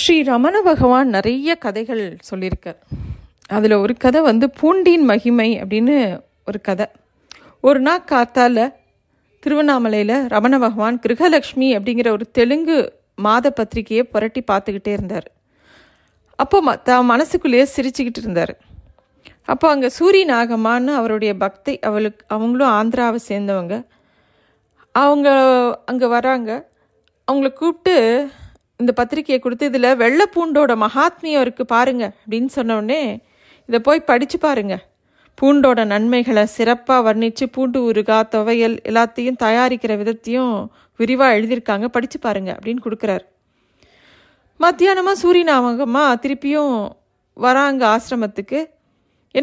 ஸ்ரீ ரமண பகவான் நிறைய கதைகள் சொல்லியிருக்கார். அதில் ஒரு கதை வந்து பூண்டின் மகிமை அப்படின்னு ஒரு கதை. ஒரு நாள் காத்தால் திருவண்ணாமலையில் ரமண பகவான் கிருஹலக்ஷ்மி அப்படிங்கிற ஒரு தெலுங்கு மாத பத்திரிகையை புரட்டி பார்த்துக்கிட்டே இருந்தார். அப்போ தான் மனசுக்குள்ளேயே சிரிச்சுக்கிட்டு இருந்தார். அப்போ அங்கே சூரிய நாகம்மான்னு அவருடைய பக்தி, அவங்களும் ஆந்திராவை சேர்ந்தவங்க, அவங்க அங்கே வராங்க. அவங்கள கூப்பிட்டு இந்த பத்திரிக்கையை கொடுத்து, இதில் வெள்ளைப்பூண்டோட மகாத்மியம் இருக்குது பாருங்கள் அப்படின்னு சொன்னோடனே, இதை போய் படித்து பாருங்கள், பூண்டோட நன்மைகளை சிறப்பாக வர்ணித்து பூண்டு ஊறுகாய் துவையல் எல்லாத்தையும் தயாரிக்கிற விதத்தையும் விரிவாக எழுதியிருக்காங்க, படித்து பாருங்கள் அப்படின்னு கொடுக்குறாரு. மத்தியானமாக சூரியநாகமாக திருப்பியும் வராங்க ஆசிரமத்துக்கு.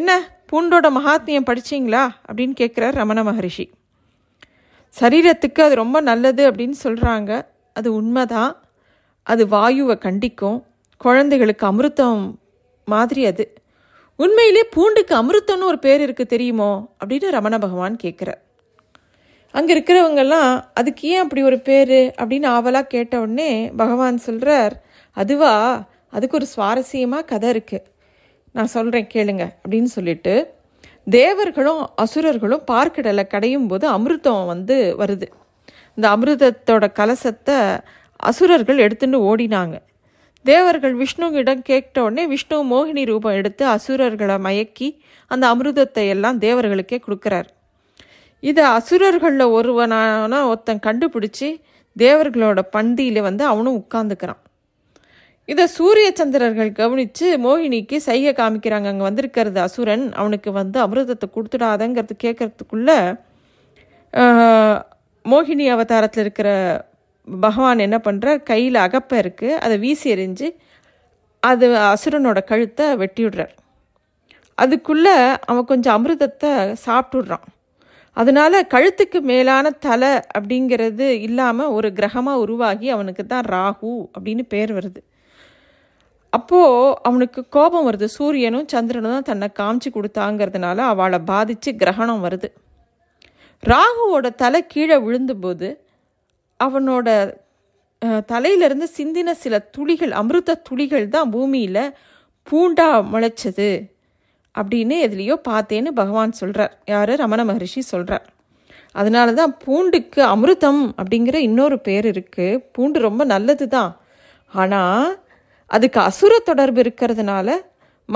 என்ன பூண்டோட மகாத்மியம் படிச்சிங்களா அப்படின்னு கேட்குறார் ரமண மகர்ஷி. சரீரத்துக்கு அது ரொம்ப நல்லது அப்படின்னு சொல்கிறாங்க, அது உண்மைதான். அது வாயுவை கண்டிக்கும், குழந்தைகளுக்கு அமிர்தம் மாதிரி. அது உண்மையிலே பூண்டுக்கு அமிர்தம்னு ஒரு பேர் இருக்குது தெரியுமோ அப்படின்னு ரமண பகவான் கேட்குறார். அங்கே இருக்கிறவங்கெல்லாம் அதுக்கு ஏன் அப்படி ஒரு பேர் அப்படின்னு ஆவலாக கேட்ட உடனே பகவான் சொல்கிறார், அதுவா, அதுக்கு ஒரு சுவாரஸ்யமாக கதை இருக்குது, நான் சொல்கிறேன் கேளுங்க அப்படின்னு சொல்லிட்டு, தேவர்களும் அசுரர்களும் பார்க்கடலை கடையும் போது அமிர்தம் வந்து வருது. இந்த அமிர்தத்தோட கலசத்தை அசுரர்கள் எடுத்துன்னு ஓடினாங்க. தேவர்கள் விஷ்ணுவிடம் கேட்ட உடனே விஷ்ணு மோகினி ரூபம் எடுத்து அசுரர்களை மயக்கி அந்த அமிர்தத்தை எல்லாம் தேவர்களுக்கே கொடுக்குறார். இதை அசுரர்களில் ஒருத்தன் கண்டுபிடிச்சி தேவர்களோட பந்தியில் வந்து அவனும் உட்கார்ந்துக்கிறான். இதை சூரிய சந்திரர்கள் கவனித்து மோகினிக்கு சைகை காமிக்கிறாங்க, அங்கே வந்திருக்கிறது அசுரன், அவனுக்கு வந்து அமிர்தத்தை கொடுத்துடாதங்கிறது கேட்கறதுக்குள்ள மோகினி அவதாரத்தில் இருக்கிற பகவான் என்ன பண்ணுறார், கையில் அகப்பை இருக்குது, அதை வீசி எறிஞ்சு அது அசுரனோட கழுத்தை வெட்டி விடுறார். அதுக்குள்ளே அவன் கொஞ்சம் அமிர்தத்தை சாப்பிட்டுடுறான். அதனால கழுத்துக்கு மேலான தலை அப்படிங்கிறது இல்லாமல் ஒரு கிரகமாக உருவாகி அவனுக்கு தான் ராகு அப்படின்னு பேர் வருது. அப்போது அவனுக்கு கோபம் வருது, சூரியனும் சந்திரனும் தான் தன்னை காமிச்சு கொடுத்தாங்கிறதுனால அவளை பாதித்து கிரகணம் வருது. ராகுவோட தலை கீழே விழுந்தபோது அவனோட தலையிலிருந்து சிந்தின சில துளிகள், அமிர்த துளிகள் தான் பூமியில் பூண்டா முளைச்சது அப்படின்னு எதுலேயோ பார்த்தேன்னு பகவான் சொல்கிறார். யார்? ரமண மகர்ஷி சொல்கிறார். அதனால தான் பூண்டுக்கு அமிர்தம் அப்படிங்கிற இன்னொரு பேர் இருக்குது. பூண்டு ரொம்ப நல்லது தான், ஆனால் அதுக்கு அசுர தொடர்பு இருக்கிறதுனால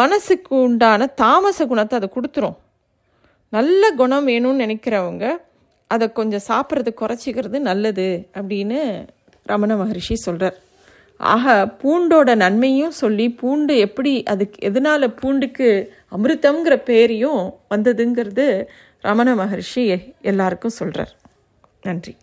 மனசுக்கு உண்டான தாமச குணத்தை அதை கொடுத்துரும். நல்ல குணம் வேணும்னு நினைக்கிறவங்க அதை கொஞ்சம் சாப்பிட்றது குறைச்சிக்கிறது நல்லது அப்படின்னு ரமண மகர்ஷி சொல்கிறார். ஆக பூண்டோட நன்மையும் சொல்லி பூண்டு எப்படி அதுக்கு எதனால் பூண்டுக்கு அமிர்தங்கிற பேரையும் வந்ததுங்கிறது ரமண மகர்ஷி எல்லாருக்கும் சொல்கிறார். நன்றி.